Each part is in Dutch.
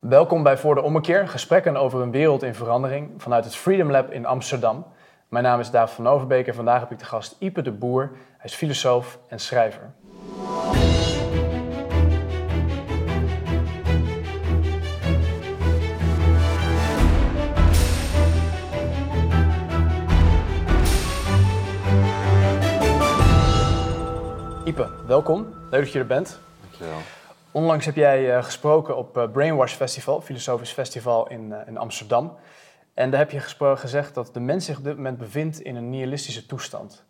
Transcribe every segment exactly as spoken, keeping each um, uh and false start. Welkom bij Voor de Ommekeer, gesprekken over een wereld in verandering vanuit het Freedom Lab in Amsterdam. Mijn naam is David van Overbeek en vandaag heb ik de gast Ipe de Boer. Hij is filosoof en schrijver. Ipe, welkom. Leuk dat je er bent. Dankjewel. Onlangs heb jij uh, gesproken op uh, Brainwash Festival, filosofisch festival in, uh, in Amsterdam. En daar heb je gespro- gezegd dat de mens zich op dit moment bevindt in een nihilistische toestand.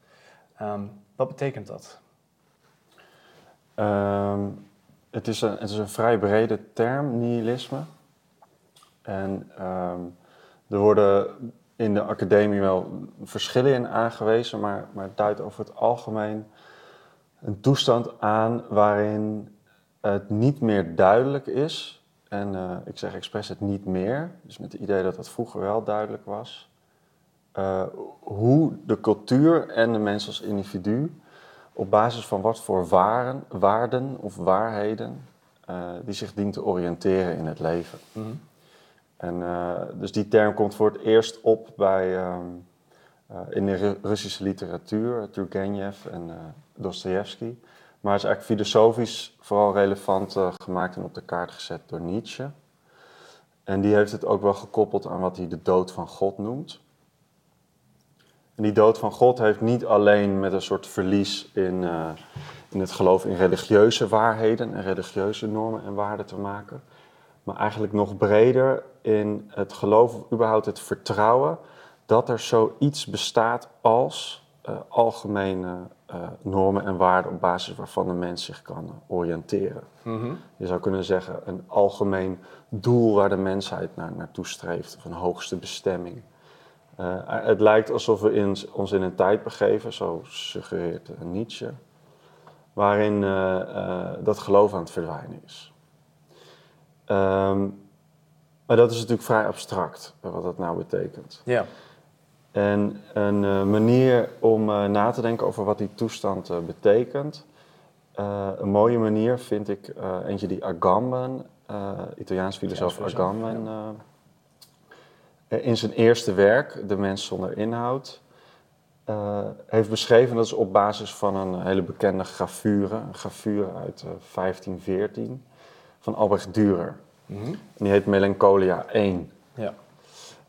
Um, wat betekent dat? Um, het, is een, het is een vrij brede term, nihilisme. En um, er worden in de academie wel verschillen in aangewezen, maar, maar het duidt over het algemeen een toestand aan waarin het niet meer duidelijk is. En uh, ik zeg expres het niet meer. Dus met het idee dat dat vroeger wel duidelijk was. Uh, hoe de cultuur en de mens als individu op basis van wat voor waren, waarden of waarheden uh, die zich dient te oriënteren in het leven. Mm-hmm. En, uh, dus die term komt voor het eerst op bij, um, uh, in de Ru- Russische literatuur, Turgenev en uh, Dostoevsky. Maar het is eigenlijk filosofisch vooral relevant uh, gemaakt en op de kaart gezet door Nietzsche. En die heeft het ook wel gekoppeld aan wat hij de dood van God noemt. En die dood van God heeft niet alleen met een soort verlies in, uh, in het geloof in religieuze waarheden en religieuze normen en waarden te maken. Maar eigenlijk nog breder in het geloof of überhaupt het vertrouwen dat er zoiets bestaat als uh, algemene Uh, normen en waarden op basis waarvan de mens zich kan oriënteren. Mm-hmm. Je zou kunnen zeggen een algemeen doel waar de mensheid naar, naartoe streeft, of een hoogste bestemming. Uh, het lijkt alsof we in, ons in een tijd begeven, zo suggereert Nietzsche, waarin uh, uh, dat geloof aan het verdwijnen is. Um, maar dat is natuurlijk vrij abstract, wat dat nou betekent. Ja. Yeah. En een uh, manier om uh, na te denken over wat die toestand uh, betekent. Uh, een mooie manier vind ik uh, eentje die Agamben, uh, Italiaans filosoof Agamben, ja. uh, in zijn eerste werk, De Mens Zonder Inhoud, uh, heeft beschreven. Dat is op basis van een hele bekende gravure, een gravure uit uh, vijftien veertien, van Albert Dürer. Mm-hmm. En die heet Melancholia I. Ja.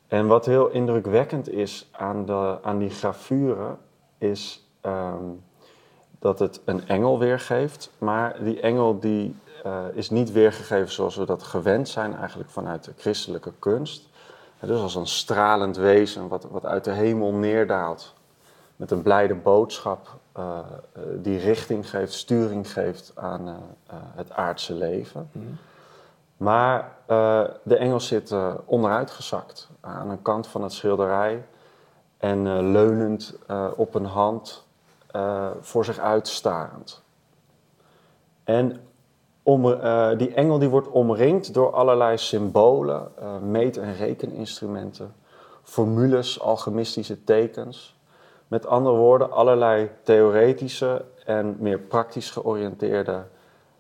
En wat heel indrukwekkend is aan, de, aan die gravuren is um, dat het een engel weergeeft. Maar die engel die, uh, is niet weergegeven zoals we dat gewend zijn eigenlijk vanuit de christelijke kunst. En dus als een stralend wezen wat, wat uit de hemel neerdaalt. Met een blijde boodschap uh, die richting geeft, sturing geeft aan uh, uh, het aardse leven. Mm. Maar uh, de engel zit uh, onderuit gezakt aan een kant van het schilderij en uh, leunend uh, op een hand uh, voor zich uitstarend. En om, uh, die engel die wordt omringd door allerlei symbolen, uh, meet- en rekeninstrumenten, formules, alchemistische tekens. Met andere woorden, allerlei theoretische en meer praktisch georiënteerde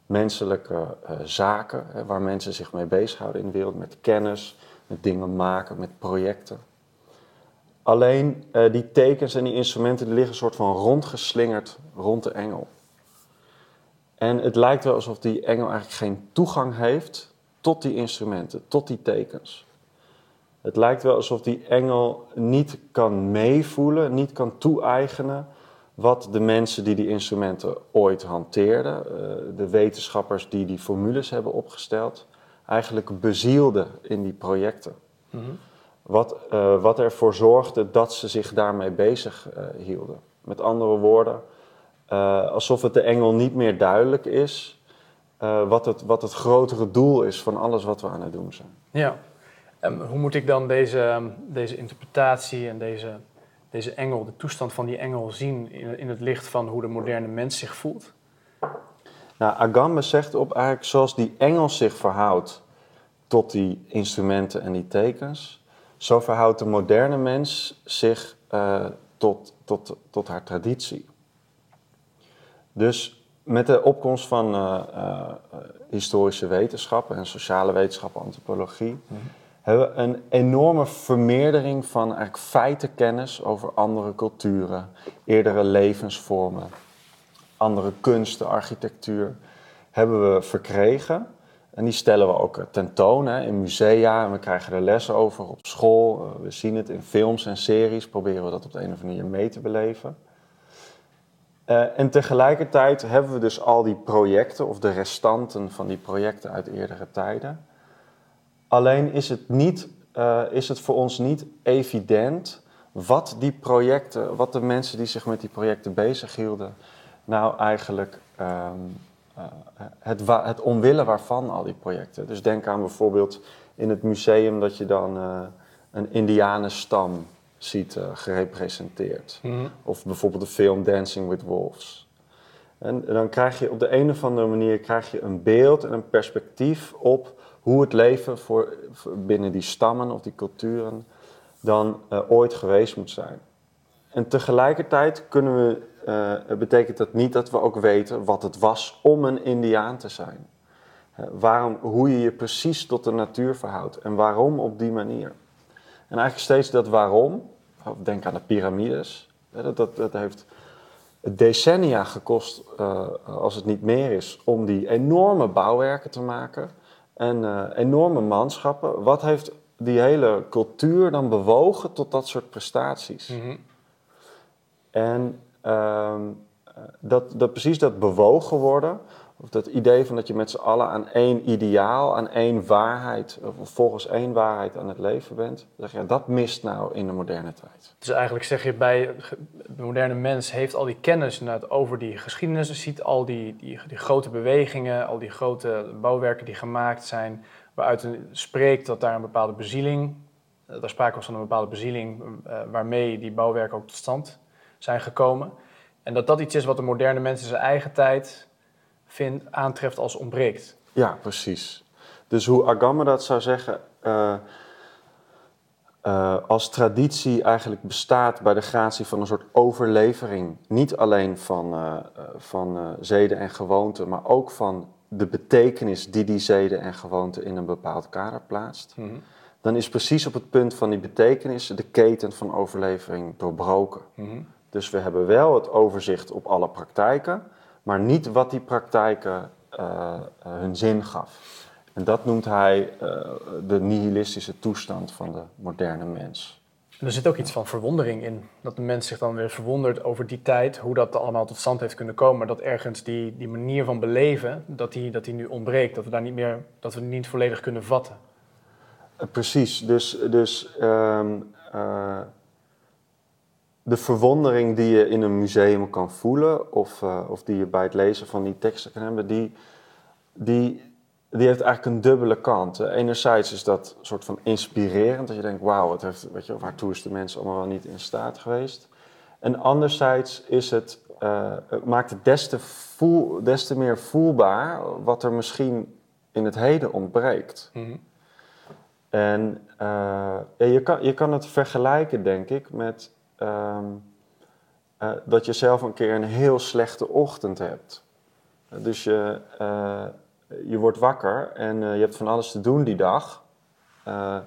menselijke uh, zaken, hè, waar mensen zich mee bezighouden in de wereld, met kennis, met dingen maken, met projecten. Alleen uh, die tekens en die instrumenten die liggen een soort van rondgeslingerd rond de engel. En het lijkt wel alsof die engel eigenlijk geen toegang heeft tot die instrumenten, tot die tekens. Het lijkt wel alsof die engel niet kan meevoelen, niet kan toe-eigenen wat de mensen die die instrumenten ooit hanteerden, de wetenschappers die die formules hebben opgesteld, eigenlijk bezielden in die projecten. Mm-hmm. Wat, uh, wat ervoor zorgde dat ze zich daarmee bezig uh, hielden. Met andere woorden, uh, alsof het de engel niet meer duidelijk is uh, wat, het, wat het grotere doel is van alles wat we aan het doen zijn. Ja, en hoe moet ik dan deze, deze interpretatie en deze... Deze engel, de toestand van die engel zien in het licht van hoe de moderne mens zich voelt? Nou, Agamben zegt op eigenlijk zoals die engel zich verhoudt tot die instrumenten en die tekens, zo verhoudt de moderne mens zich uh, tot, tot, tot haar traditie. Dus Met de opkomst van uh, uh, historische wetenschappen en sociale wetenschappen, antropologie, mm-hmm. hebben we een enorme vermeerdering van eigenlijk feitenkennis over andere culturen, eerdere levensvormen, andere kunsten, architectuur, hebben we verkregen. En die stellen we ook tentoon hè, in musea en we krijgen er lessen over op school. We zien het in films en series, proberen we dat op de een of andere manier mee te beleven. Uh, en tegelijkertijd hebben we dus al die projecten of de restanten van die projecten uit eerdere tijden. Alleen is het, niet, uh, is het voor ons niet evident wat die projecten, wat de mensen die zich met die projecten bezighielden, nou eigenlijk um, uh, het, wa- het onwillen waarvan al die projecten. Dus denk aan bijvoorbeeld in het museum dat je dan uh, een indianenstam ziet uh, gerepresenteerd. Mm-hmm. Of bijvoorbeeld de film Dancing with Wolves. En, en dan krijg je op de een of andere manier krijg je een beeld en een perspectief op hoe het leven voor, voor binnen die stammen of die culturen dan uh, ooit geweest moet zijn. En tegelijkertijd kunnen we, uh, betekent dat niet dat we ook weten wat het was om een Indiaan te zijn. Uh, waarom, hoe je je precies tot de natuur verhoudt en waarom op die manier. En eigenlijk steeds dat waarom, denk aan de piramides, dat, dat, dat heeft decennia gekost, uh, als het niet meer is, om die enorme bouwwerken te maken en uh, enorme manschappen. Wat heeft die hele cultuur dan bewogen tot dat soort prestaties? Mm-hmm. En uh, dat, dat precies dat bewogen worden, of dat idee van dat je met z'n allen aan één ideaal, aan één waarheid, of volgens één waarheid aan het leven bent, zeg je, ja, dat mist nou in de moderne tijd. Dus eigenlijk zeg je bij, de moderne mens heeft al die kennis over die geschiedenis, dus ziet al die, die, die grote bewegingen, al die grote bouwwerken die gemaakt zijn, waaruit een, spreekt dat daar een bepaalde bezieling, daar sprake was van een bepaalde bezieling, uh, waarmee die bouwwerken ook tot stand zijn gekomen. En dat dat iets is wat de moderne mens in zijn eigen tijd Vind, aantreft als ontbreekt. Ja, precies. Dus hoe Agamben dat zou zeggen, uh, uh, als traditie eigenlijk bestaat bij de gratie van een soort overlevering, niet alleen van, uh, van uh, zeden en gewoonten, maar ook van de betekenis die die zeden en gewoonten in een bepaald kader plaatst, mm-hmm. dan is precies op het punt van die betekenis de keten van overlevering doorbroken. Mm-hmm. Dus we hebben wel het overzicht op alle praktijken, maar niet wat die praktijken uh, hun zin gaf. En dat noemt hij uh, de nihilistische toestand van de moderne mens. En er zit ook iets van verwondering in. Dat de mens zich dan weer verwondert over die tijd, hoe dat allemaal tot stand heeft kunnen komen. Maar dat ergens die, die manier van beleven, dat die, dat die nu ontbreekt. Dat we daar niet meer, dat we niet volledig kunnen vatten. Uh, precies, dus... dus um, uh, de verwondering die je in een museum kan voelen, of, uh, of die je bij het lezen van die teksten kan hebben, die, die, die heeft eigenlijk een dubbele kant. Enerzijds is dat soort van inspirerend, dat je denkt, wauw, het heeft, weet je, waartoe is de mens allemaal wel niet in staat geweest. En anderzijds is het, uh, het maakt het des te, voel, des te meer voelbaar wat er misschien in het heden ontbreekt. Mm-hmm. En uh, je, kan, je kan het vergelijken, denk ik, met Um, uh, dat je zelf een keer een heel slechte ochtend hebt. Uh, dus je, uh, je wordt wakker en uh, je hebt van alles te doen die dag. Uh,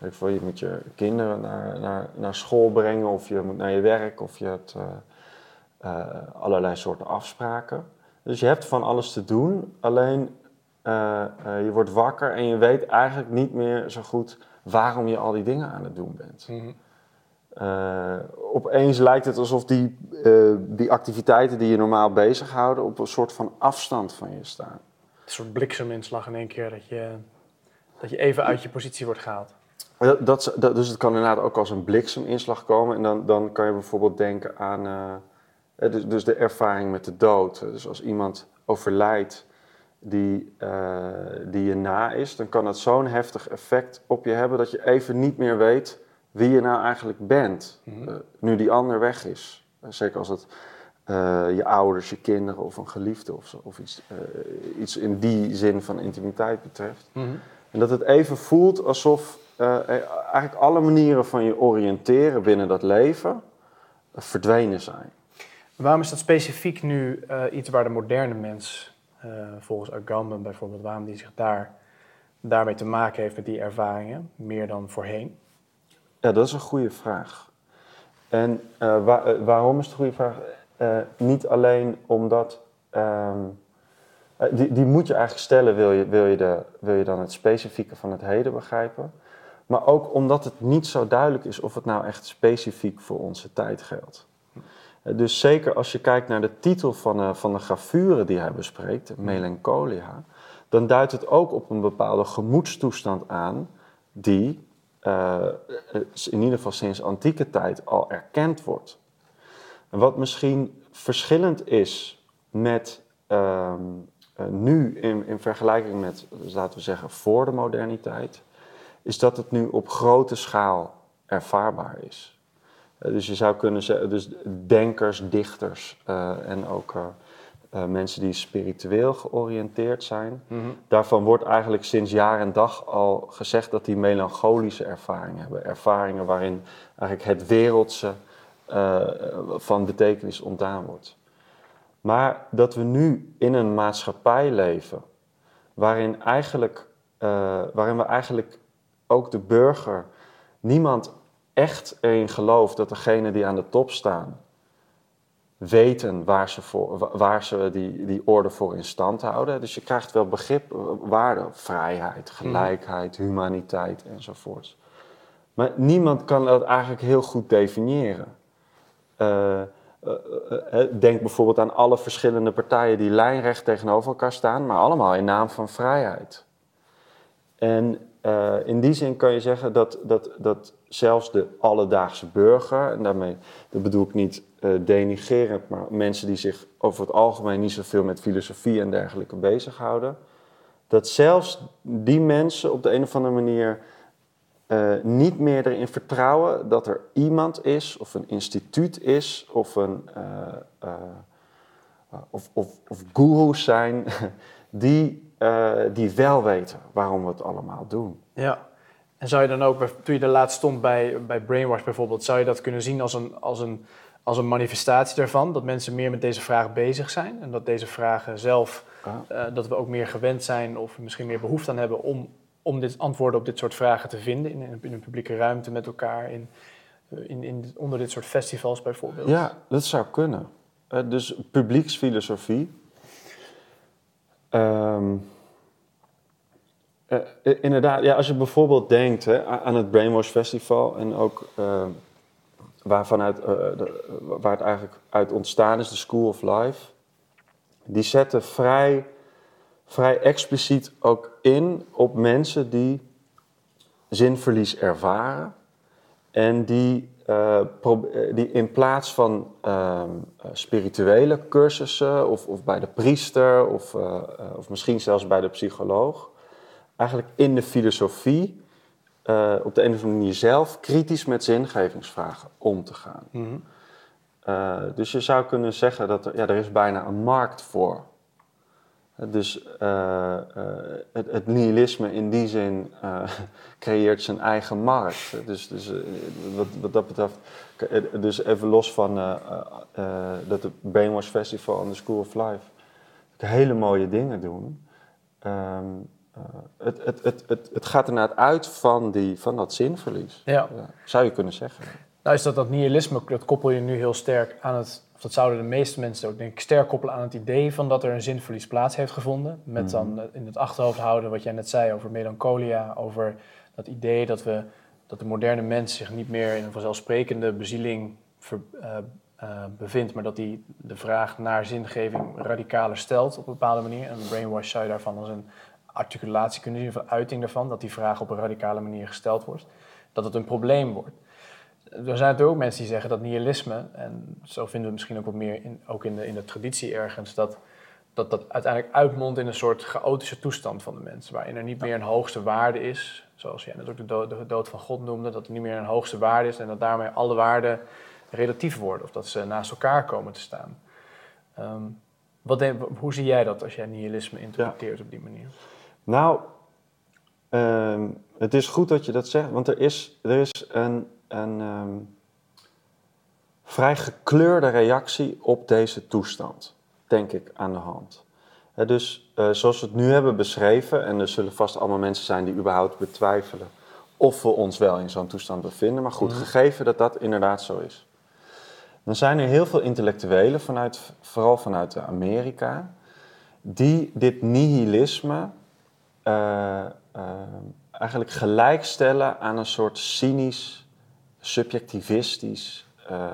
ik wil je moet je kinderen naar, naar, naar school brengen, of je moet naar je werk, of je hebt uh, uh, allerlei soorten afspraken. Dus je hebt van alles te doen, alleen uh, uh, je wordt wakker en je weet eigenlijk niet meer zo goed waarom je al die dingen aan het doen bent. Mm-hmm. Uh, opeens lijkt het alsof die, uh, die activiteiten die je normaal bezighouden op een soort van afstand van je staan. Een soort blikseminslag in één keer, dat je, dat je even uit je positie wordt gehaald. Dat, dat, dat, dus het kan inderdaad ook als een blikseminslag komen. En dan, dan kan je bijvoorbeeld denken aan uh, dus, dus de ervaring met de dood. Dus als iemand overlijdt die, uh, die je na is, dan kan dat zo'n heftig effect op je hebben dat je even niet meer weet wie je nou eigenlijk bent, mm-hmm. uh, nu die ander weg is. Zeker als het uh, je ouders, je kinderen of een geliefde of, of iets, uh, iets in die zin van intimiteit betreft. Mm-hmm. En dat het even voelt alsof uh, eigenlijk alle manieren van je oriënteren binnen dat leven uh, verdwenen zijn. Waarom is dat specifiek nu uh, iets waar de moderne mens, uh, volgens Agamben bijvoorbeeld, waarom die zich daar, daarmee te maken heeft met die ervaringen, meer dan voorheen? Ja, dat is een goede vraag. En uh, waar, uh, waarom is het een goede vraag? Uh, niet alleen omdat... Um, die, die moet je eigenlijk stellen, wil je, wil je, de, wil je dan het specifieke van het heden begrijpen. Maar ook omdat het niet zo duidelijk is of het nou echt specifiek voor onze tijd geldt. Dus zeker als je kijkt naar de titel van de, van de gravure die hij bespreekt, Melancholia, dan duidt het ook op een bepaalde gemoedstoestand aan die uh, in ieder geval sinds antieke tijd al erkend wordt. Wat misschien verschillend is met uh, nu in, in vergelijking met, laten we zeggen, voor de moderniteit, is dat het nu op grote schaal ervaarbaar is. Dus je zou kunnen zeggen, dus denkers, dichters uh, en ook uh, uh, mensen die spiritueel georiënteerd zijn. Mm-hmm. Daarvan wordt eigenlijk sinds jaar en dag al gezegd dat die melancholische ervaringen hebben. Ervaringen waarin eigenlijk het wereldse uh, van betekenis ontdaan wordt. Maar dat we nu in een maatschappij leven waarin, eigenlijk, uh, waarin we eigenlijk ook de burger, niemand echt erin gelooft dat degenen die aan de top staan weten waar ze, voor, waar ze die, die orde voor in stand houden. Dus je krijgt wel begrip, waarde, vrijheid, gelijkheid, humaniteit enzovoort. Maar niemand kan dat eigenlijk heel goed definiëren. Uh, uh, uh, denk bijvoorbeeld aan alle verschillende partijen die lijnrecht tegenover elkaar staan, maar allemaal in naam van vrijheid. En Uh, in die zin kan je zeggen dat, dat, dat zelfs de alledaagse burger, en daarmee dat bedoel ik niet uh, denigrerend, maar mensen die zich over het algemeen niet zoveel met filosofie en dergelijke bezighouden, dat zelfs die mensen op de een of andere manier uh, niet meer erin vertrouwen dat er iemand is, of een instituut is, of, een, uh, uh, uh, of, of, of goeroes zijn, die... Uh, die wel weten waarom we het allemaal doen. Ja, en zou je dan ook, toen je er laatst stond bij, bij Brainwash bijvoorbeeld, zou je dat kunnen zien als een, als, een, als een manifestatie daarvan? Dat mensen meer met deze vraag bezig zijn en dat deze vragen zelf, uh, dat we ook meer gewend zijn of misschien meer behoefte aan hebben om, om dit antwoorden op dit soort vragen te vinden in, in een publieke ruimte met elkaar, in, in, in, onder dit soort festivals bijvoorbeeld? Ja, dat zou kunnen. Uh, dus publieksfilosofie. Um, uh, inderdaad, ja, als je bijvoorbeeld denkt hè, aan het Brainwash Festival en ook uh, waarvan uit, uh, de, waar het eigenlijk uit ontstaan is, de School of Life, die zetten vrij, vrij expliciet ook in op mensen die zinverlies ervaren en die, uh, pro- die in plaats van uh, spirituele cursussen of, of bij de priester of, uh, uh, of misschien zelfs bij de psycholoog, eigenlijk in de filosofie uh, op de een of andere manier zelf kritisch met zingevingsvragen om te gaan. Mm-hmm. Uh, dus je zou kunnen zeggen dat er, ja, er is bijna een markt voor. Dus uh, uh, het, het nihilisme in die zin uh, creëert zijn eigen markt. Dus, dus uh, wat, wat dat betreft, dus even los van uh, uh, uh, dat het Brainwash Festival en de School of Life hele mooie dingen doen. Um, uh, het, het, het, het, het gaat ernaar uit van, die, van dat zinverlies, ja. Ja, zou je kunnen zeggen. Nou is dat dat nihilisme, dat koppel je nu heel sterk aan het... Of dat zouden de meeste mensen ook, denk ik, sterk koppelen aan het idee van dat er een zinverlies plaats heeft gevonden. Met dan in het achterhoofd houden wat jij net zei over melancholia, over dat idee dat, we, dat de moderne mens zich niet meer in een vanzelfsprekende bezieling ver, uh, uh, bevindt, maar dat die de vraag naar zingeving radicaler stelt op een bepaalde manier. En Brainwash zou je daarvan als een articulatie kunnen zien, of een uiting daarvan, dat die vraag op een radicale manier gesteld wordt. Dat het een probleem wordt. Er zijn natuurlijk ook mensen die zeggen dat nihilisme, en zo vinden we misschien ook wat meer, in, ook in de, in de traditie ergens, dat, dat dat uiteindelijk uitmondt in een soort chaotische toestand van de mens, waarin er niet meer een hoogste waarde is, zoals jij net ook de dood, de dood van God noemde, dat er niet meer een hoogste waarde is en dat daarmee alle waarden relatief worden, of dat ze naast elkaar komen te staan. Um, wat denk, hoe zie jij dat als jij nihilisme interpreteert ja. op die manier? Nou, um, het is goed dat je dat zegt, want er is, er is een... En um, vrij gekleurde reactie op deze toestand, denk ik, aan de hand. He, dus uh, zoals we het nu hebben beschreven, en er zullen vast allemaal mensen zijn die überhaupt betwijfelen of we ons wel in zo'n toestand bevinden, maar goed, mm-hmm. gegeven dat dat inderdaad zo is. Dan zijn er heel veel intellectuelen, vanuit, vooral vanuit Amerika, die dit nihilisme uh, uh, eigenlijk gelijkstellen aan een soort cynisch, subjectivistisch, uh,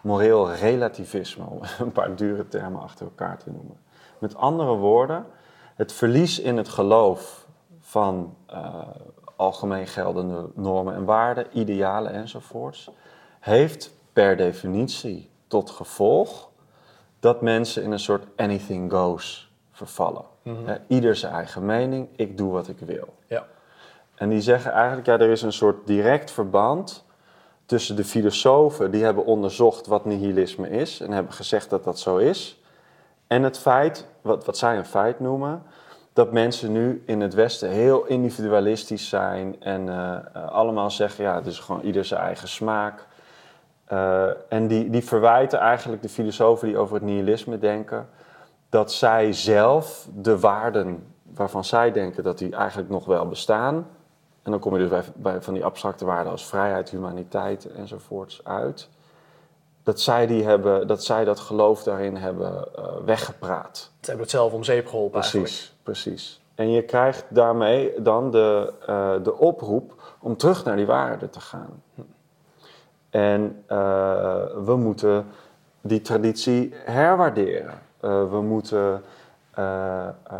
moreel relativisme, om een paar dure termen achter elkaar te noemen. Met andere woorden, het verlies in het geloof van uh, algemeen geldende normen en waarden, idealen enzovoorts, heeft per definitie tot gevolg dat mensen in een soort anything goes vervallen. Mm-hmm. He, ieder zijn eigen mening, ik doe wat ik wil. Ja. En die zeggen eigenlijk, ja, er is een soort direct verband tussen de filosofen die hebben onderzocht wat nihilisme is en hebben gezegd dat dat zo is, en het feit, wat, wat zij een feit noemen, dat mensen nu in het Westen heel individualistisch zijn en uh, uh, allemaal zeggen, ja, het is gewoon ieder zijn eigen smaak. Uh, en die, die verwijten eigenlijk de filosofen die over het nihilisme denken, dat zij zelf de waarden waarvan zij denken dat die eigenlijk nog wel bestaan, en dan kom je dus bij, bij van die abstracte waarden als vrijheid, humaniteit enzovoorts uit, dat zij, die hebben, dat, zij dat geloof daarin hebben uh, weggepraat. Ze hebben het zelf om zeep geholpen, precies, eigenlijk. Precies. En je krijgt daarmee dan de, uh, de oproep om terug naar die waarden te gaan. En uh, we moeten die traditie herwaarderen. Uh, we moeten uh, uh,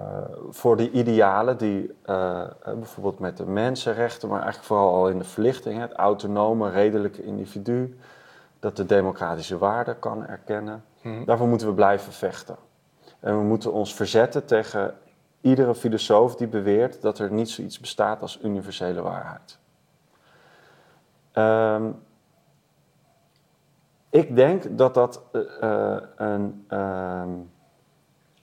voor die idealen die uh, bijvoorbeeld met de mensenrechten, maar eigenlijk vooral al in de verlichting, het autonome, redelijke individu, dat de democratische waarden kan erkennen. Hmm. Daarvoor moeten we blijven vechten. En we moeten ons verzetten tegen iedere filosoof die beweert dat er niet zoiets bestaat als universele waarheid. Um, Ik denk dat dat, uh, een, uh,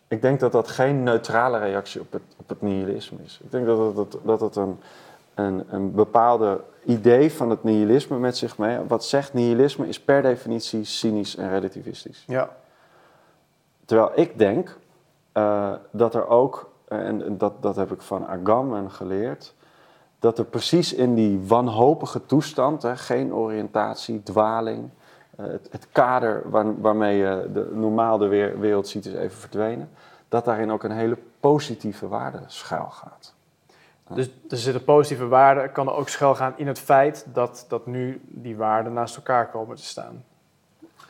ik denk dat dat geen neutrale reactie op het, op het nihilisme is. Ik denk dat het, dat het een, een, een bepaalde idee van het nihilisme met zich mee... Wat zegt nihilisme is per definitie cynisch en relativistisch. Ja. Terwijl ik denk uh, dat er ook, en dat, dat heb ik van Agamben geleerd... dat er precies in die wanhopige toestand, hè, geen oriëntatie, dwaling... Uh, het, het kader waar, waarmee je de normale wereld ziet is even verdwenen, dat daarin ook een hele positieve waarde schuil gaat. Uh. Dus, dus er zit een positieve waarde, kan er ook schuil gaan in het feit dat, dat nu die waarden naast elkaar komen te staan.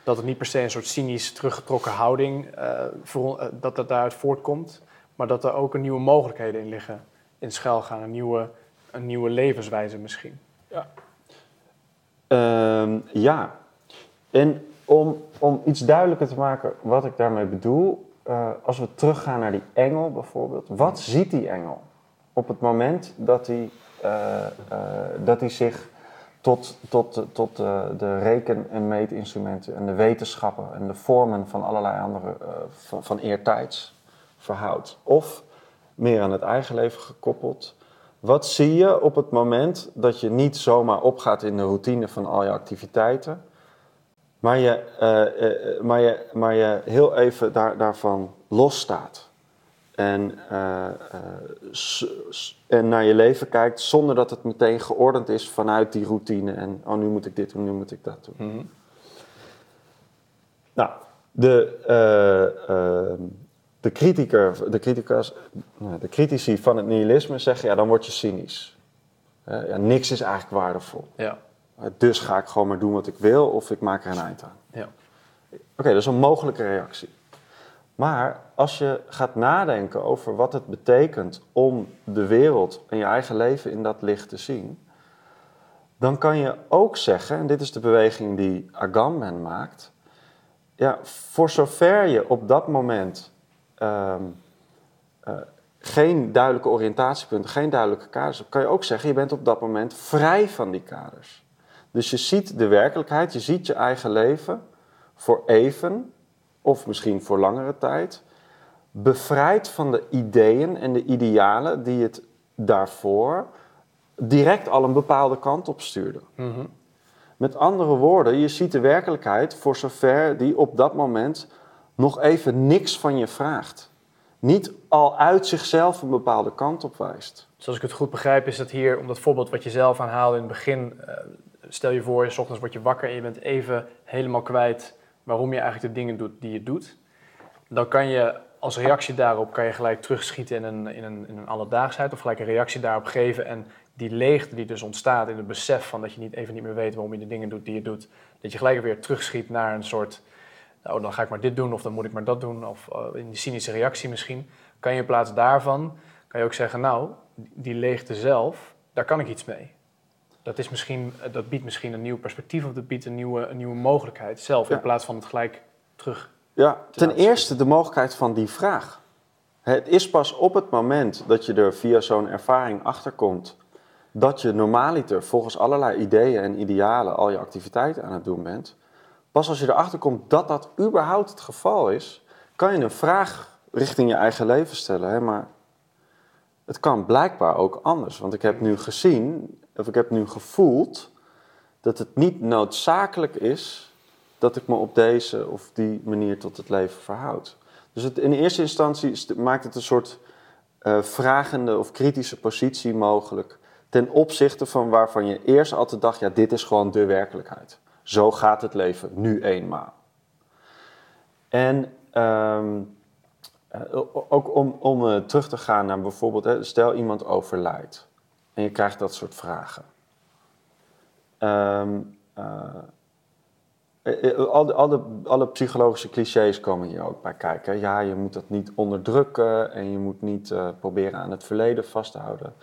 Dat het niet per se een soort cynisch teruggetrokken houding, uh, voor, uh, dat dat daaruit voortkomt, maar dat er ook nieuwe mogelijkheden in liggen, in schuil gaan, een nieuwe, een nieuwe levenswijze misschien. Ja. Uh, ja. En om, om iets duidelijker te maken wat ik daarmee bedoel, uh, als we teruggaan naar die engel bijvoorbeeld. Wat ziet die engel op het moment dat hij uh, uh, zich tot, tot, tot uh, de reken- en meetinstrumenten en de wetenschappen en de vormen van allerlei andere uh, van, van eertijds verhoudt? Of, meer aan het eigen leven gekoppeld, wat zie je op het moment dat je niet zomaar opgaat in de routine van al je activiteiten... Maar je, uh, uh, maar, je, maar je heel even daar, daarvan losstaat. En, uh, uh, s- s- en naar je leven kijkt zonder dat het meteen geordend is vanuit die routine. En oh, nu moet ik dit doen, nu moet ik dat doen. Mm-hmm. Nou, de, uh, uh, de, kritiker, de, criticus, de critici van het nihilisme zeggen, ja, dan word je cynisch. Uh, ja, niks is eigenlijk waardevol. Ja. Dus ga ik gewoon maar doen wat ik wil of ik maak er een eind aan. Ja. Oké, okay, dat is een mogelijke reactie. Maar als je gaat nadenken over wat het betekent om de wereld en je eigen leven in dat licht te zien, dan kan je ook zeggen, en dit is de beweging die Agamben maakt, ja, voor zover je op dat moment um, uh, geen duidelijke oriëntatiepunten, geen duidelijke kaders hebt, kan je ook zeggen, je bent op dat moment vrij van die kaders. Dus je ziet de werkelijkheid, je ziet je eigen leven voor even, of misschien voor langere tijd, bevrijd van de ideeën en de idealen die het daarvoor direct al een bepaalde kant op stuurden. Mm-hmm. Met andere woorden, je ziet de werkelijkheid voor zover die op dat moment nog even niks van je vraagt. Niet al uit zichzelf een bepaalde kant op wijst. Zoals ik het goed begrijp is dat hier, om dat voorbeeld wat je zelf aanhaalde in het begin... Uh, stel je voor, 's ochtends word je wakker en je bent even helemaal kwijt waarom je eigenlijk de dingen doet die je doet. Dan kan je als reactie daarop kan je gelijk terugschieten in een, in een, in een alledaagsheid... of gelijk een reactie daarop geven en die leegte die dus ontstaat in het besef... van dat je niet even niet meer weet waarom je de dingen doet die je doet... dat je gelijk weer terugschiet naar een soort... nou, dan ga ik maar dit doen of dan moet ik maar dat doen... of uh, in die cynische reactie misschien... kan je in plaats daarvan kan je ook zeggen... nou, die leegte zelf, daar kan ik iets mee. Dat, is misschien, dat biedt misschien een nieuw perspectief... of dat biedt een nieuwe, een nieuwe mogelijkheid zelf... in ja. plaats van het gelijk terug... Ja, ten eerste de mogelijkheid van die vraag. Het is pas op het moment dat je er via zo'n ervaring achterkomt... dat je normaliter volgens allerlei ideeën en idealen al je activiteiten aan het doen bent... pas als je erachter komt dat dat überhaupt het geval is... kan je een vraag richting je eigen leven stellen. Hè? Maar het kan blijkbaar ook anders. Want ik heb nu gezien, of ik heb nu gevoeld... dat het niet noodzakelijk is... dat ik me op deze of die manier tot het leven verhoud. Dus het, in eerste instantie maakt het een soort uh, vragende of kritische positie mogelijk... ten opzichte van waarvan je eerst altijd dacht... ja, dit is gewoon de werkelijkheid. Zo gaat het leven, nu eenmaal. En um, ook om, om uh, terug te gaan naar bijvoorbeeld... Hè, stel iemand overlijdt en je krijgt dat soort vragen... Um, uh, Alle, alle, alle psychologische clichés komen hier ook bij kijken. Ja, je moet dat niet onderdrukken en je moet niet uh, proberen aan het verleden vast te houden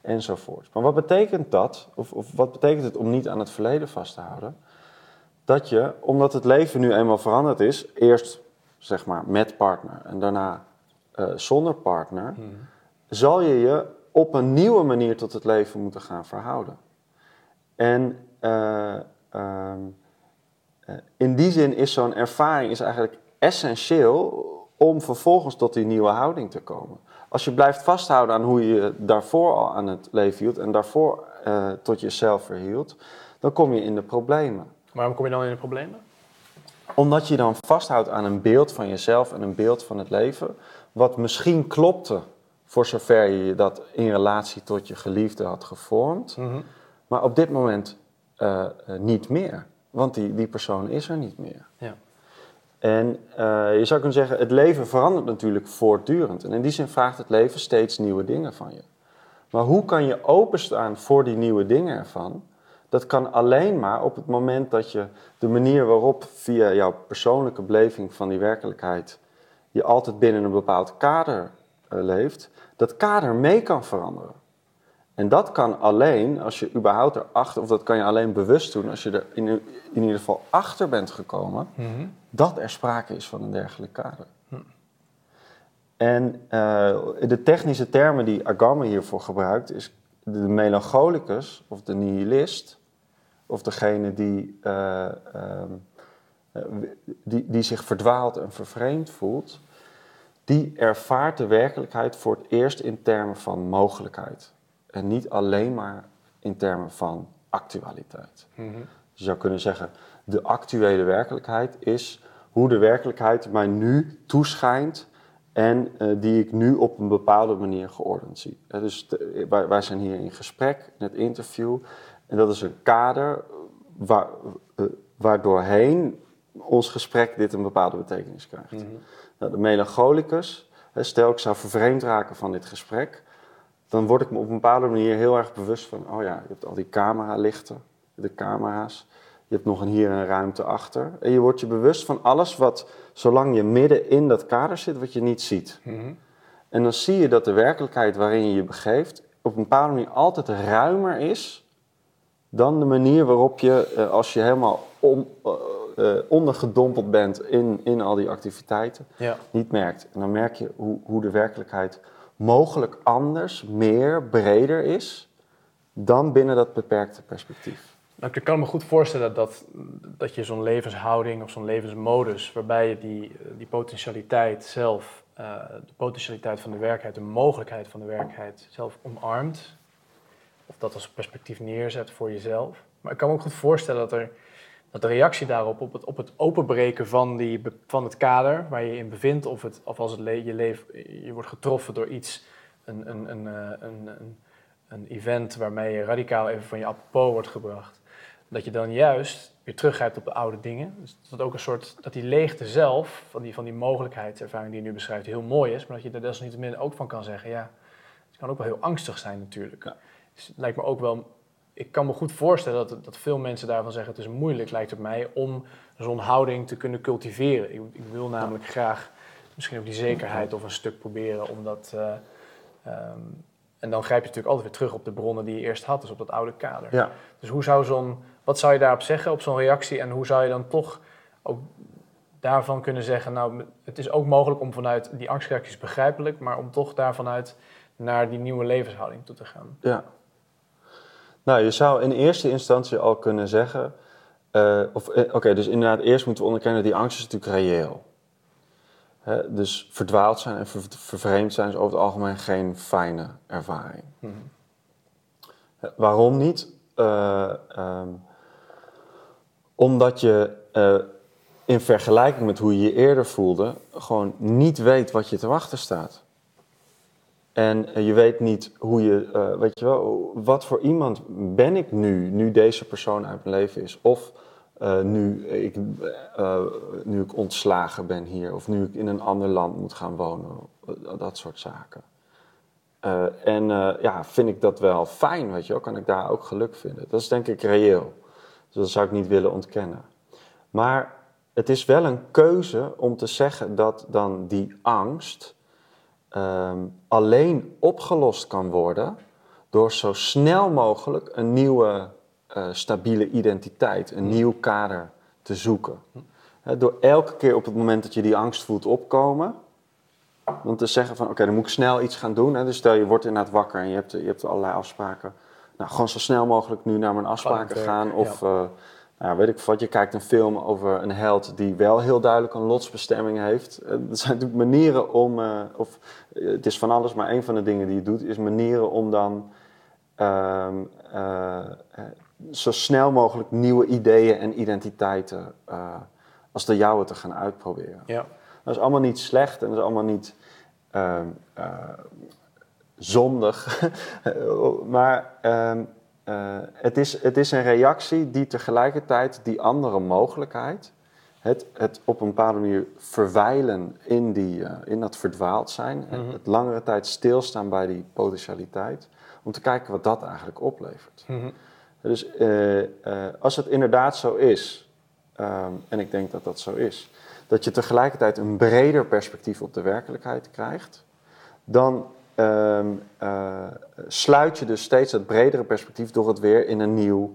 enzovoort. Maar wat betekent dat, of, of wat betekent het om niet aan het verleden vast te houden? Dat je, omdat het leven nu eenmaal veranderd is, eerst zeg maar met partner en daarna uh, zonder partner, hmm. zal je je op een nieuwe manier tot het leven moeten gaan verhouden. En... Uh, uh, In die zin is zo'n ervaring is eigenlijk essentieel om vervolgens tot die nieuwe houding te komen. Als je blijft vasthouden aan hoe je je daarvoor al aan het leven hield en daarvoor uh, tot jezelf verhield, dan kom je in de problemen. Waarom kom je dan in de problemen? Omdat je dan vasthoudt aan een beeld van jezelf en een beeld van het leven, wat misschien klopte voor zover je dat in relatie tot je geliefde had gevormd, mm-hmm. maar op dit moment uh, niet meer. Want die, die persoon is er niet meer. Ja. En uh, je zou kunnen zeggen, het leven verandert natuurlijk voortdurend. En in die zin vraagt het leven steeds nieuwe dingen van je. Maar hoe kan je openstaan voor die nieuwe dingen ervan? Dat kan alleen maar op het moment dat je de manier waarop... via jouw persoonlijke beleving van die werkelijkheid... je altijd binnen een bepaald kader uh, leeft... dat kader mee kan veranderen. En dat kan alleen als je überhaupt erachter, of dat kan je alleen bewust doen... als je er in, in ieder geval achter bent gekomen... Mm-hmm. dat er sprake is van een dergelijk kader. Mm. En uh, de technische termen die Agamben hiervoor gebruikt... is de melancholicus, of de nihilist... of degene die, uh, uh, die, die zich verdwaald en vervreemd voelt... die ervaart de werkelijkheid voor het eerst in termen van mogelijkheid... En niet alleen maar in termen van actualiteit. Mm-hmm. Je zou kunnen zeggen, de actuele werkelijkheid is hoe de werkelijkheid mij nu toeschijnt... en uh, die ik nu op een bepaalde manier geordend zie. Uh, dus te, wij, wij zijn hier in gesprek, in het interview. En dat is een kader waar, uh, waardoorheen ons gesprek dit een bepaalde betekenis krijgt. Mm-hmm. Nou, de melancholicus, uh, stel ik zou vervreemd raken van dit gesprek... dan word ik me op een bepaalde manier heel erg bewust van... oh ja, je hebt al die cameralichten, de camera's. Je hebt nog een hier een ruimte achter. En je wordt je bewust van alles wat, zolang je midden in dat kader zit... wat je niet ziet. Mm-hmm. En dan zie je dat de werkelijkheid waarin je je begeeft... op een bepaalde manier altijd ruimer is... dan de manier waarop je, als je helemaal om, uh, uh, ondergedompeld bent... in, in al die activiteiten, ja. niet merkt. En dan merk je hoe, hoe de werkelijkheid... mogelijk anders, meer, breder is dan binnen dat beperkte perspectief. Nou, ik kan me goed voorstellen dat, dat je zo'n levenshouding of zo'n levensmodus... waarbij je die, die potentialiteit zelf, uh, de potentialiteit van de werkelijkheid... de mogelijkheid van de werkelijkheid zelf omarmt... of dat als perspectief neerzet voor jezelf. Maar ik kan me ook goed voorstellen dat, er, dat de reactie daarop, op het, op het openbreken van, die, van het kader waar je in bevindt, of, het, of als het le- je, le- je wordt getroffen door iets, een, een, een, een, een, een event waarmee je radicaal even van je apropos wordt gebracht, dat je dan juist weer teruggrijpt op de oude dingen. Dus dat ook een soort, dat die leegte zelf, van die, van die mogelijkheidservaring die je nu beschrijft, heel mooi is, maar dat je daar desalniettemin ook van kan zeggen, ja, het kan ook wel heel angstig zijn natuurlijk. Ja. Dus het lijkt me ook wel, ik kan me goed voorstellen dat, dat veel mensen daarvan zeggen, het is moeilijk, lijkt het mij, om zo'n houding te kunnen cultiveren. Ik, ik wil namelijk graag misschien ook die zekerheid of een stuk proberen, omdat... Uh, um, en dan grijp je natuurlijk altijd weer terug op de bronnen die je eerst had, dus op dat oude kader. Ja. Dus hoe zou zo'n, wat zou je daarop zeggen, op zo'n reactie? En hoe zou je dan toch ook daarvan kunnen zeggen, nou, het is ook mogelijk om vanuit die angstreacties begrijpelijk, maar om toch daarvanuit naar die nieuwe levenshouding toe te gaan? Ja. Nou, je zou in eerste instantie al kunnen zeggen, uh, of oké, okay, dus inderdaad eerst moeten we onderkennen, die angst is natuurlijk reëel. He, dus verdwaald zijn en ver, vervreemd zijn is over het algemeen geen fijne ervaring. Mm-hmm. He, waarom niet? Uh, um, omdat je uh, in vergelijking met hoe je je eerder voelde, gewoon niet weet wat je te wachten staat. En uh, je weet niet hoe je, uh, weet je wel, wat voor iemand ben ik nu, nu deze persoon uit mijn leven is? Of... Uh, nu, ik, uh, nu ik ontslagen ben hier, of nu ik in een ander land moet gaan wonen, dat soort zaken. Uh, en uh, ja, vind ik dat wel fijn, weet je wel, kan ik daar ook geluk vinden. Dat is denk ik reëel, dus dat zou ik niet willen ontkennen. Maar het is wel een keuze om te zeggen dat dan die angst uh, alleen opgelost kan worden door zo snel mogelijk een nieuwe... Uh, stabiele identiteit, een nieuw kader te zoeken. He, door elke keer op het moment dat je die angst voelt opkomen, dan te zeggen van oké, okay, dan moet ik snel iets gaan doen. He, dus stel je wordt inderdaad wakker en je hebt, je hebt allerlei afspraken. Nou, gewoon zo snel mogelijk nu naar mijn afspraken gaan. Of ja. uh, nou, weet ik wat, je kijkt een film over een held die wel heel duidelijk een lotsbestemming heeft. Uh, dat zijn natuurlijk manieren om, uh, of uh, het is van alles, maar een van de dingen die je doet is manieren om dan... Uh, uh, zo snel mogelijk nieuwe ideeën en identiteiten uh, als de jouwe te gaan uitproberen. Ja. Dat is allemaal niet slecht en dat is allemaal niet uh, uh, zondig. Maar uh, uh, het is, het is een reactie die tegelijkertijd die andere mogelijkheid, het, het op een bepaalde manier verwijlen in, die, uh, in dat verdwaald zijn, mm-hmm. het langere tijd stilstaan bij die potentialiteit, om te kijken wat dat eigenlijk oplevert. Mm-hmm. Dus uh, uh, als het inderdaad zo is, um, en ik denk dat dat zo is, dat je tegelijkertijd een breder perspectief op de werkelijkheid krijgt, dan um, uh, sluit je dus steeds dat bredere perspectief door het weer in een nieuw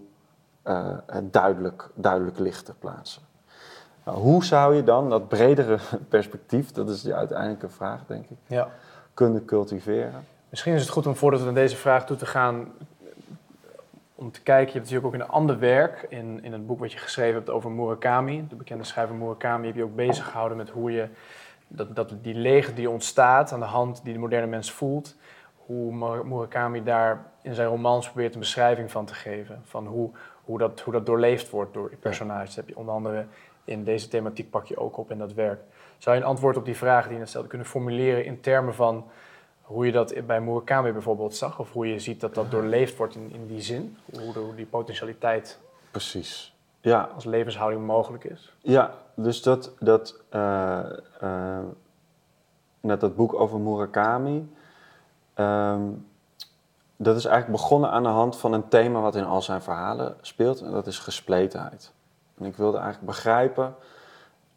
uh, duidelijk, duidelijk licht te plaatsen. Nou, hoe zou je dan dat bredere perspectief, dat is de uiteindelijke vraag denk ik, ja. kunnen cultiveren? Misschien is het goed om voordat we naar deze vraag toe te gaan... om te kijken, je hebt natuurlijk ook in een ander werk, in, in het boek wat je geschreven hebt over Murakami, de bekende schrijver Murakami, heb je ook bezig gehouden met hoe je, dat, dat die leegte die ontstaat aan de hand die de moderne mens voelt, hoe Murakami daar in zijn romans probeert een beschrijving van te geven, van hoe, hoe, dat, hoe dat doorleefd wordt door die personages. Dat heb je onder andere in deze thematiek pak je ook op in dat werk. Zou je een antwoord op die vraag die je net stelde kunnen formuleren in termen van hoe je dat bij Murakami bijvoorbeeld zag, of hoe je ziet dat dat doorleefd wordt in, in die zin, hoe, de, hoe die potentialiteit precies, ja. als levenshouding mogelijk is? Ja, dus dat, dat, uh, uh, net dat boek over Murakami, um, dat is eigenlijk begonnen aan de hand van een thema wat in al zijn verhalen speelt, en dat is gespletenheid. En ik wilde eigenlijk begrijpen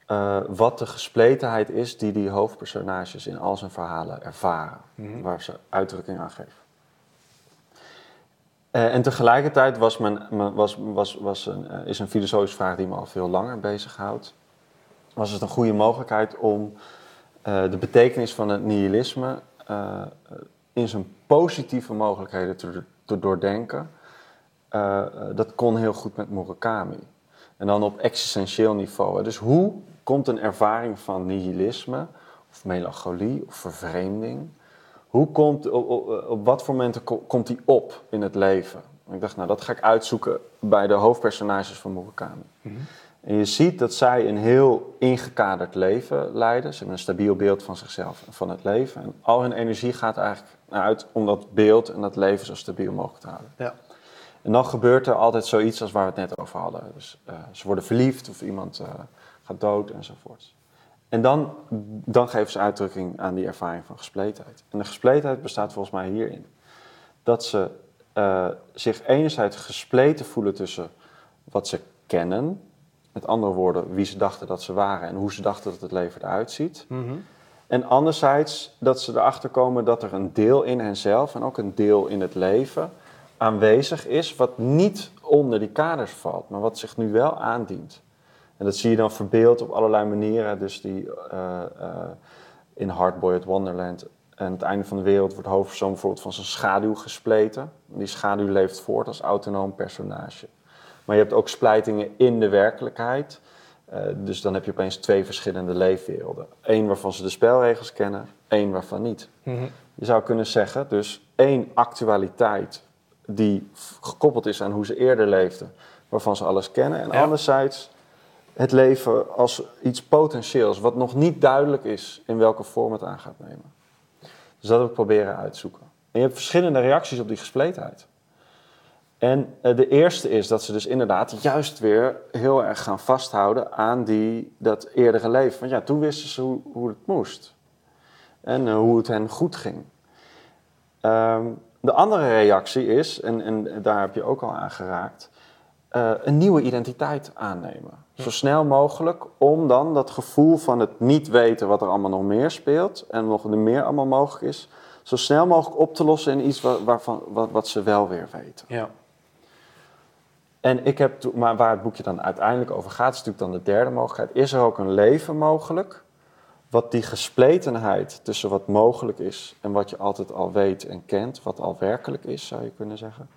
Uh, wat de gespletenheid is die die hoofdpersonages in al zijn verhalen ervaren. Mm-hmm. Waar ze uitdrukking aan geven. Uh, en tegelijkertijd was mijn, was, was, was een, uh, is een filosofische vraag die me al veel langer bezighoudt. Was het een goede mogelijkheid om uh, de betekenis van het nihilisme uh, in zijn positieve mogelijkheden te, te doordenken? Uh, dat kon heel goed met Murakami. En dan op existentieel niveau. Dus hoe komt een ervaring van nihilisme, of melancholie, of vervreemding... hoe komt, op, op, op wat voor momenten ko- komt die op in het leven? En ik dacht, nou, dat ga ik uitzoeken bij de hoofdpersonages van Murakami. Mm-hmm. En je ziet dat zij een heel ingekaderd leven leiden. Ze hebben een stabiel beeld van zichzelf en van het leven. En al hun energie gaat eigenlijk uit om dat beeld en dat leven zo stabiel mogelijk te houden. Ja. En dan gebeurt er altijd zoiets als waar we het net over hadden. Dus uh, ze worden verliefd of iemand uh, gaat dood enzovoort. En dan, dan geven ze uitdrukking aan die ervaring van gespletenheid. En de gespletenheid bestaat volgens mij hierin. Dat ze uh, zich enerzijds gespleten voelen tussen wat ze kennen. Met andere woorden, wie ze dachten dat ze waren en hoe ze dachten dat het leven eruit ziet. Mm-hmm. En anderzijds dat ze erachter komen dat er een deel in henzelf en ook een deel in het leven aanwezig is wat niet onder die kaders valt, maar wat zich nu wel aandient. En dat zie je dan verbeeld op allerlei manieren. Dus die uh, uh, in Hard-Boiled Wonderland en het einde van de wereld wordt de hoofdpersoon bijvoorbeeld van zijn schaduw gespleten. Die schaduw leeft voort als autonoom personage. Maar je hebt ook splijtingen in de werkelijkheid. Uh, dus dan heb je opeens twee verschillende leefwerelden. Eén waarvan ze de spelregels kennen, één waarvan niet. Mm-hmm. Je zou kunnen zeggen, dus één actualiteit die gekoppeld is aan hoe ze eerder leefden, waarvan ze alles kennen. En ja. anderzijds het leven als iets potentieels, wat nog niet duidelijk is in welke vorm het aan gaat nemen. Dus dat wil ik proberen uit te zoeken. En je hebt verschillende reacties op die gespletenheid. En de eerste is dat ze dus inderdaad juist weer heel erg gaan vasthouden aan die, dat eerdere leven. Want ja, toen wisten ze hoe, hoe het moest. En hoe het hen goed ging. Um, de andere reactie is, en, en daar heb je ook al aan geraakt, uh, een nieuwe identiteit aannemen. Ja. Zo snel mogelijk, om dan dat gevoel van het niet weten wat er allemaal nog meer speelt en nog meer allemaal mogelijk is, zo snel mogelijk op te lossen in iets waar, waarvan, wat, wat ze wel weer weten. Ja. En ik heb, maar waar het boekje dan uiteindelijk over gaat, is natuurlijk dan de derde mogelijkheid. Is er ook een leven mogelijk, wat die gespletenheid tussen wat mogelijk is en wat je altijd al weet en kent, wat al werkelijk is, zou je kunnen zeggen,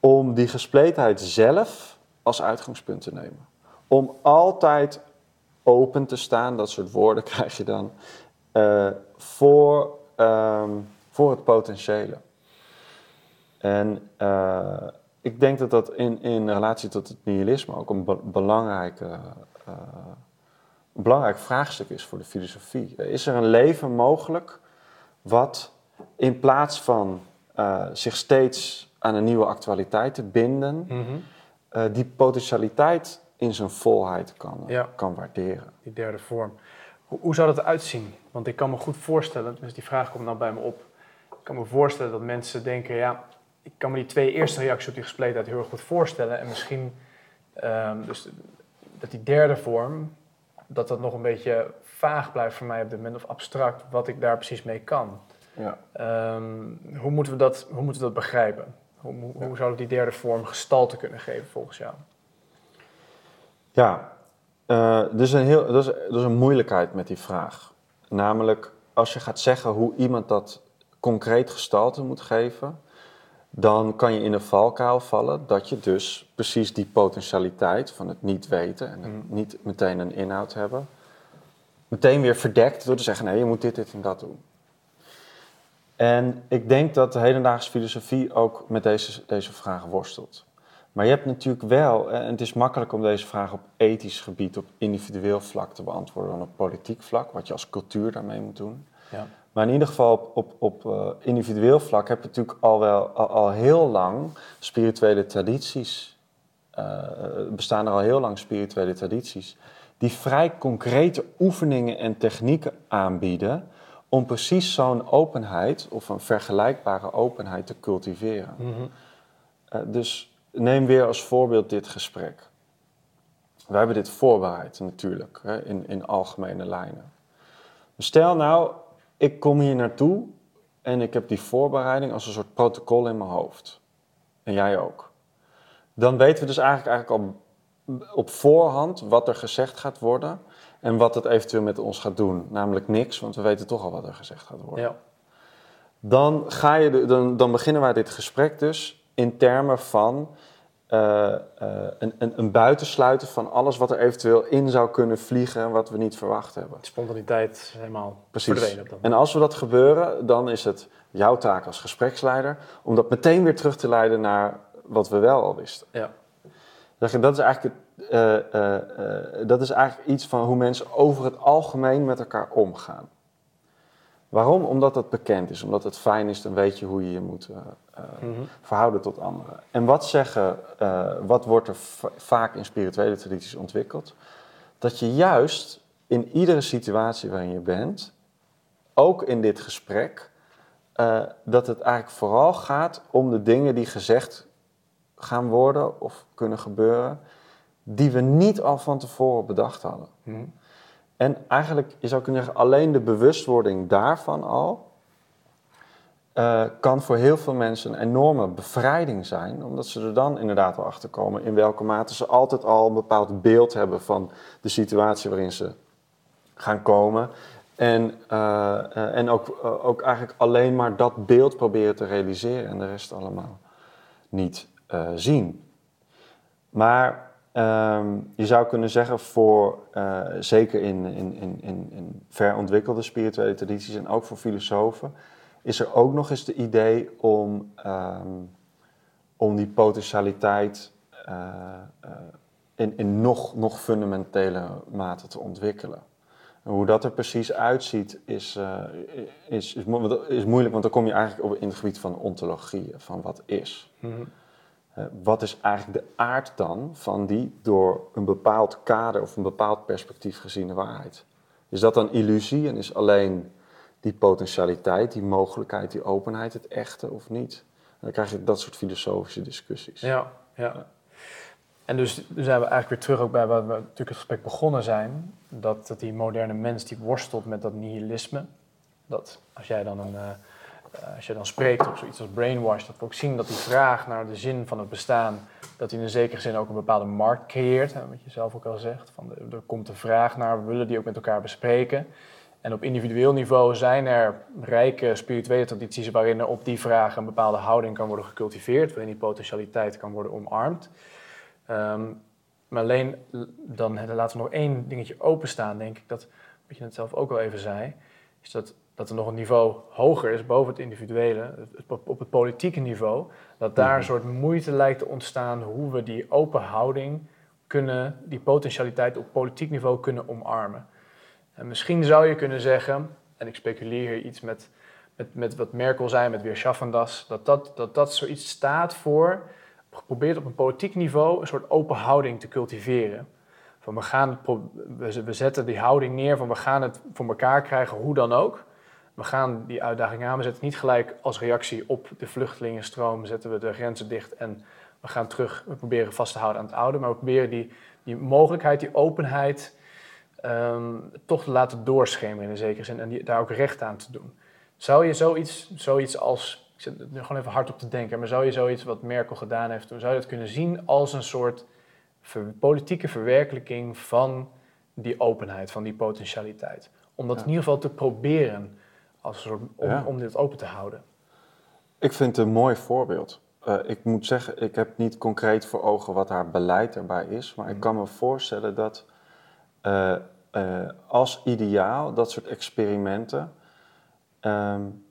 om die gespletenheid zelf als uitgangspunt te nemen. Om altijd open te staan, dat soort woorden krijg je dan, uh, voor, um, voor het potentiële. En uh, ik denk dat dat in, in relatie tot het nihilisme ook een be- belangrijke... Uh, Een belangrijk vraagstuk is voor de filosofie. Is er een leven mogelijk wat in plaats van uh, zich steeds aan een nieuwe actualiteit te binden, mm-hmm. uh, die potentialiteit in zijn volheid kan, ja. kan waarderen? Die derde vorm. Hoe, hoe zou dat uitzien? Want ik kan me goed voorstellen, dus die vraag komt nou bij me op. Ik kan me voorstellen dat mensen denken, ja, ik kan me die twee eerste reacties op die gespletenheid heel erg goed voorstellen. En misschien uh, dus, dat die derde vorm, dat dat nog een beetje vaag blijft voor mij op dit moment, of abstract, wat ik daar precies mee kan. Ja. Um, hoe, moeten we dat, hoe moeten we dat begrijpen? Hoe, hoe, ja. hoe zouden we die derde vorm gestalte kunnen geven, volgens jou? Ja, uh, dus een heel, dus, dus een moeilijkheid met die vraag. Namelijk, als je gaat zeggen hoe iemand dat concreet gestalte moet geven, dan kan je in een valkuil vallen dat je dus precies die potentialiteit van het niet weten en het niet meteen een inhoud hebben, meteen weer verdekt door te zeggen, nee, je moet dit, dit en dat doen. En ik denk dat de hedendaagse filosofie ook met deze, deze vraag worstelt. Maar je hebt natuurlijk wel, en het is makkelijk om deze vraag op ethisch gebied, op individueel vlak te beantwoorden dan op politiek vlak, wat je als cultuur daarmee moet doen. Ja. Maar in ieder geval op, op, op uh, individueel vlak heb je natuurlijk al, wel, al, al heel lang spirituele tradities. Uh, bestaan er al heel lang spirituele tradities. Die vrij concrete oefeningen en technieken aanbieden om precies zo'n openheid of een vergelijkbare openheid te cultiveren. Mm-hmm. Uh, dus neem weer als voorbeeld dit gesprek. Wij hebben dit voorbereid natuurlijk, hè, in, in algemene lijnen. Stel nou, ik kom hier naartoe en ik heb die voorbereiding als een soort protocol in mijn hoofd. En jij ook. Dan weten we dus eigenlijk, eigenlijk al op voorhand wat er gezegd gaat worden en wat het eventueel met ons gaat doen. Namelijk niks, want we weten toch al wat er gezegd gaat worden. Ja. Dan, ga je de, dan, dan beginnen wij dit gesprek dus in termen van Uh, uh, een, een, een buitensluiten van alles wat er eventueel in zou kunnen vliegen en wat we niet verwacht hebben. Spontaniteit helemaal verdwenen. En als we dat gebeuren, dan is het jouw taak als gespreksleider om dat meteen weer terug te leiden naar wat we wel al wisten. Ja. Dat is eigenlijk, uh, uh, uh, dat is eigenlijk iets van hoe mensen over het algemeen met elkaar omgaan. Waarom? Omdat dat bekend is. Omdat het fijn is, dan weet je hoe je je moet uh, mm-hmm. verhouden tot anderen. En wat zeggen, uh, wat wordt er v- vaak in spirituele tradities ontwikkeld? Dat je juist in iedere situatie waarin je bent, ook in dit gesprek, uh, dat het eigenlijk vooral gaat om de dingen die gezegd gaan worden of kunnen gebeuren, die we niet al van tevoren bedacht hadden. Mm-hmm. En eigenlijk, je zou kunnen zeggen, alleen de bewustwording daarvan al uh, kan voor heel veel mensen een enorme bevrijding zijn, omdat ze er dan inderdaad wel achter komen in welke mate ze altijd al een bepaald beeld hebben van de situatie waarin ze gaan komen. En, uh, uh, en ook, uh, ook eigenlijk alleen maar dat beeld proberen te realiseren en de rest allemaal niet uh, zien. Maar Um, je zou kunnen zeggen, voor, uh, zeker in, in, in, in, in verontwikkelde spirituele tradities en ook voor filosofen, is er ook nog eens de idee om, um, om die potentialiteit uh, uh, in, in nog, nog fundamentele mate te ontwikkelen. En hoe dat er precies uitziet is, uh, is, is, mo- is moeilijk, want dan kom je eigenlijk op, in het gebied van ontologieën, van wat is. Mm-hmm. Uh, wat is eigenlijk de aard dan van die door een bepaald kader of een bepaald perspectief geziene waarheid? Is dat dan illusie en is alleen die potentialiteit, die mogelijkheid, die openheid het echte of niet? En dan krijg je dat soort filosofische discussies. Ja, ja. ja. En dus, dus zijn we eigenlijk weer terug ook bij waar we natuurlijk het gesprek begonnen zijn. Dat, dat die moderne mens die worstelt met dat nihilisme. Dat als jij dan een... Uh, Als je dan spreekt op zoiets als brainwash, dat we ook zien dat die vraag naar de zin van het bestaan, dat die in een zekere zin ook een bepaalde markt creëert. Hè, wat je zelf ook al zegt, van de, er komt de vraag naar, we willen die ook met elkaar bespreken. En op individueel niveau zijn er rijke spirituele tradities waarin er op die vraag een bepaalde houding kan worden gecultiveerd, waarin die potentialiteit kan worden omarmd. Um, maar alleen, dan hè, laten we nog één dingetje openstaan, denk ik, dat, wat je net zelf ook al even zei, is dat... dat er nog een niveau hoger is, boven het individuele, op het politieke niveau, dat daar een soort moeite lijkt te ontstaan hoe we die open houding kunnen, die potentialiteit op politiek niveau kunnen omarmen. En misschien zou je kunnen zeggen, en ik speculeer hier iets met, met, met wat Merkel zei, met weer Schaffendas, dat dat, dat dat zoiets staat voor, geprobeerd op een politiek niveau een soort open houding te cultiveren. Van we, gaan het pro- we zetten die houding neer van we gaan het voor elkaar krijgen, hoe dan ook. We gaan die uitdaging aan, we zetten niet gelijk als reactie op de vluchtelingenstroom, zetten we de grenzen dicht en we gaan terug, we proberen vast te houden aan het oude, maar we proberen die, die mogelijkheid, die openheid um, toch te laten doorschemeren in een zekere zin en die, daar ook recht aan te doen. Zou je zoiets, zoiets als, ik zit nu gewoon even hard op te denken, maar zou je zoiets wat Merkel gedaan heeft, zou je dat kunnen zien als een soort ver, politieke verwerkelijking van die openheid, van die potentialiteit? Om dat ja. in ieder geval te proberen. Als soort om, ja. om dit open te houden. Ik vind het een mooi voorbeeld. Uh, ik moet zeggen, ik heb niet concreet voor ogen wat haar beleid daarbij is. Maar mm. ik kan me voorstellen dat uh, uh, als ideaal dat soort experimenten um,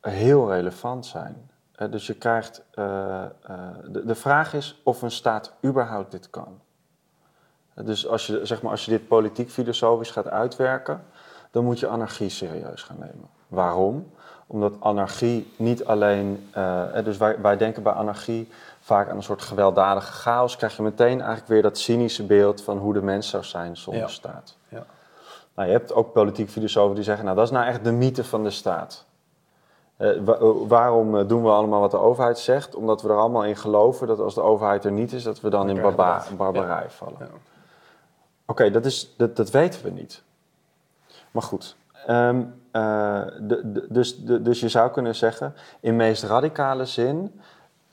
heel relevant zijn. Uh, dus je krijgt... Uh, uh, de, de vraag is of een staat überhaupt dit kan. Uh, dus als je, zeg maar, als je dit politiek-filosofisch gaat uitwerken, dan moet je anarchie serieus gaan nemen. Waarom? Omdat anarchie niet alleen... Uh, dus wij, wij denken bij anarchie vaak aan een soort gewelddadige chaos. Krijg je meteen eigenlijk weer dat cynische beeld van hoe de mens zou zijn zonder ja. staat. Ja. Nou, je hebt ook politiek filosofen die zeggen, nou, dat is nou echt de mythe van de staat. Uh, wa- waarom doen we allemaal wat de overheid zegt? Omdat we er allemaal in geloven dat als de overheid er niet is, dat we dan in barba- barbarij ja. vallen. Ja. Oké, okay, dat, dat, dat weten we niet. Maar goed, um, uh, de, de, dus, de, dus je zou kunnen zeggen, in meest radicale zin,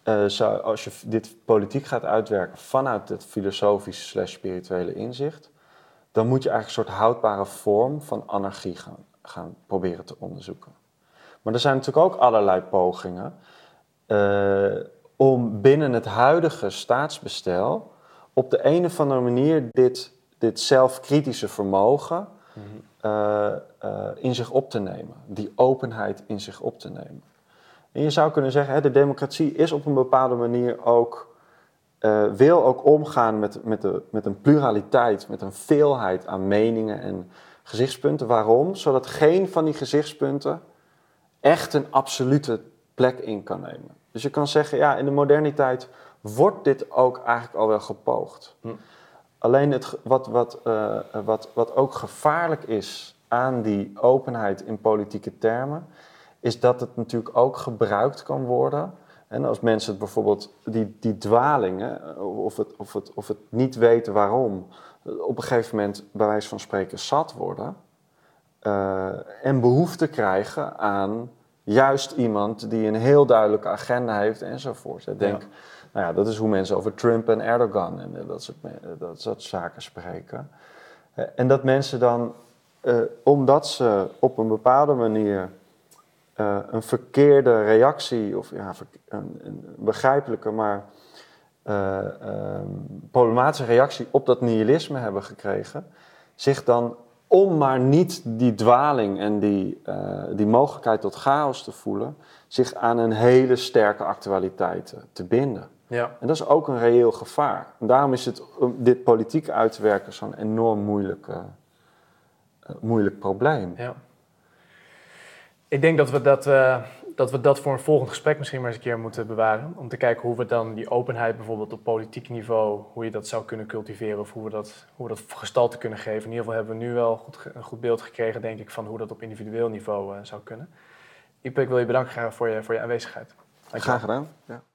uh, zou, als je dit politiek gaat uitwerken vanuit het filosofische slash spirituele inzicht, dan moet je eigenlijk een soort houdbare vorm van anarchie gaan, gaan proberen te onderzoeken. Maar er zijn natuurlijk ook allerlei pogingen uh, om binnen het huidige staatsbestel op de een of andere manier dit, dit zelfkritische vermogen mm-hmm. uh, uh, in zich op te nemen. Die openheid in zich op te nemen. En je zou kunnen zeggen, hè, de democratie is op een bepaalde manier ook... Uh, wil ook omgaan met, met, de, met een pluraliteit, met een veelheid aan meningen en gezichtspunten. Waarom? Zodat geen van die gezichtspunten echt een absolute plek in kan nemen. Dus je kan zeggen, ja, in de moderniteit wordt dit ook eigenlijk al wel gepoogd. Hm. Alleen het, wat, wat, uh, wat, wat ook gevaarlijk is aan die openheid in politieke termen, is dat het natuurlijk ook gebruikt kan worden. En als mensen het bijvoorbeeld, die, die dwalingen, of het, of, het, of het niet weten waarom, op een gegeven moment bij wijze van spreken zat worden. Uh, en behoefte krijgen aan juist iemand die een heel duidelijke agenda heeft enzovoort. Ik denk, ja. nou ja, dat is hoe mensen over Trump en Erdogan en dat soort, dat soort zaken spreken. Uh, en dat mensen dan, uh, omdat ze op een bepaalde manier... Uh, een verkeerde reactie, of ja, een, een begrijpelijke, maar uh, uh, problematische reactie op dat nihilisme hebben gekregen, zich dan, om maar niet die dwaling en die, uh, die mogelijkheid tot chaos te voelen, zich aan een hele sterke actualiteit uh, te binden. Ja. En dat is ook een reëel gevaar. En daarom is het, um, dit politiek uitwerken zo'n enorm moeilijk, uh, uh, moeilijk probleem. Ja. Ik denk dat we dat, uh, dat we dat voor een volgend gesprek misschien maar eens een keer moeten bewaren. Om te kijken hoe we dan die openheid bijvoorbeeld op politiek niveau, hoe je dat zou kunnen cultiveren of hoe we dat, hoe we dat gestalte kunnen geven. In ieder geval hebben we nu wel goed, een goed beeld gekregen, denk ik, van hoe dat op individueel niveau uh, zou kunnen. Ipe, ik wil je bedanken voor je, voor je aanwezigheid. Dankjewel. Graag gedaan. Ja.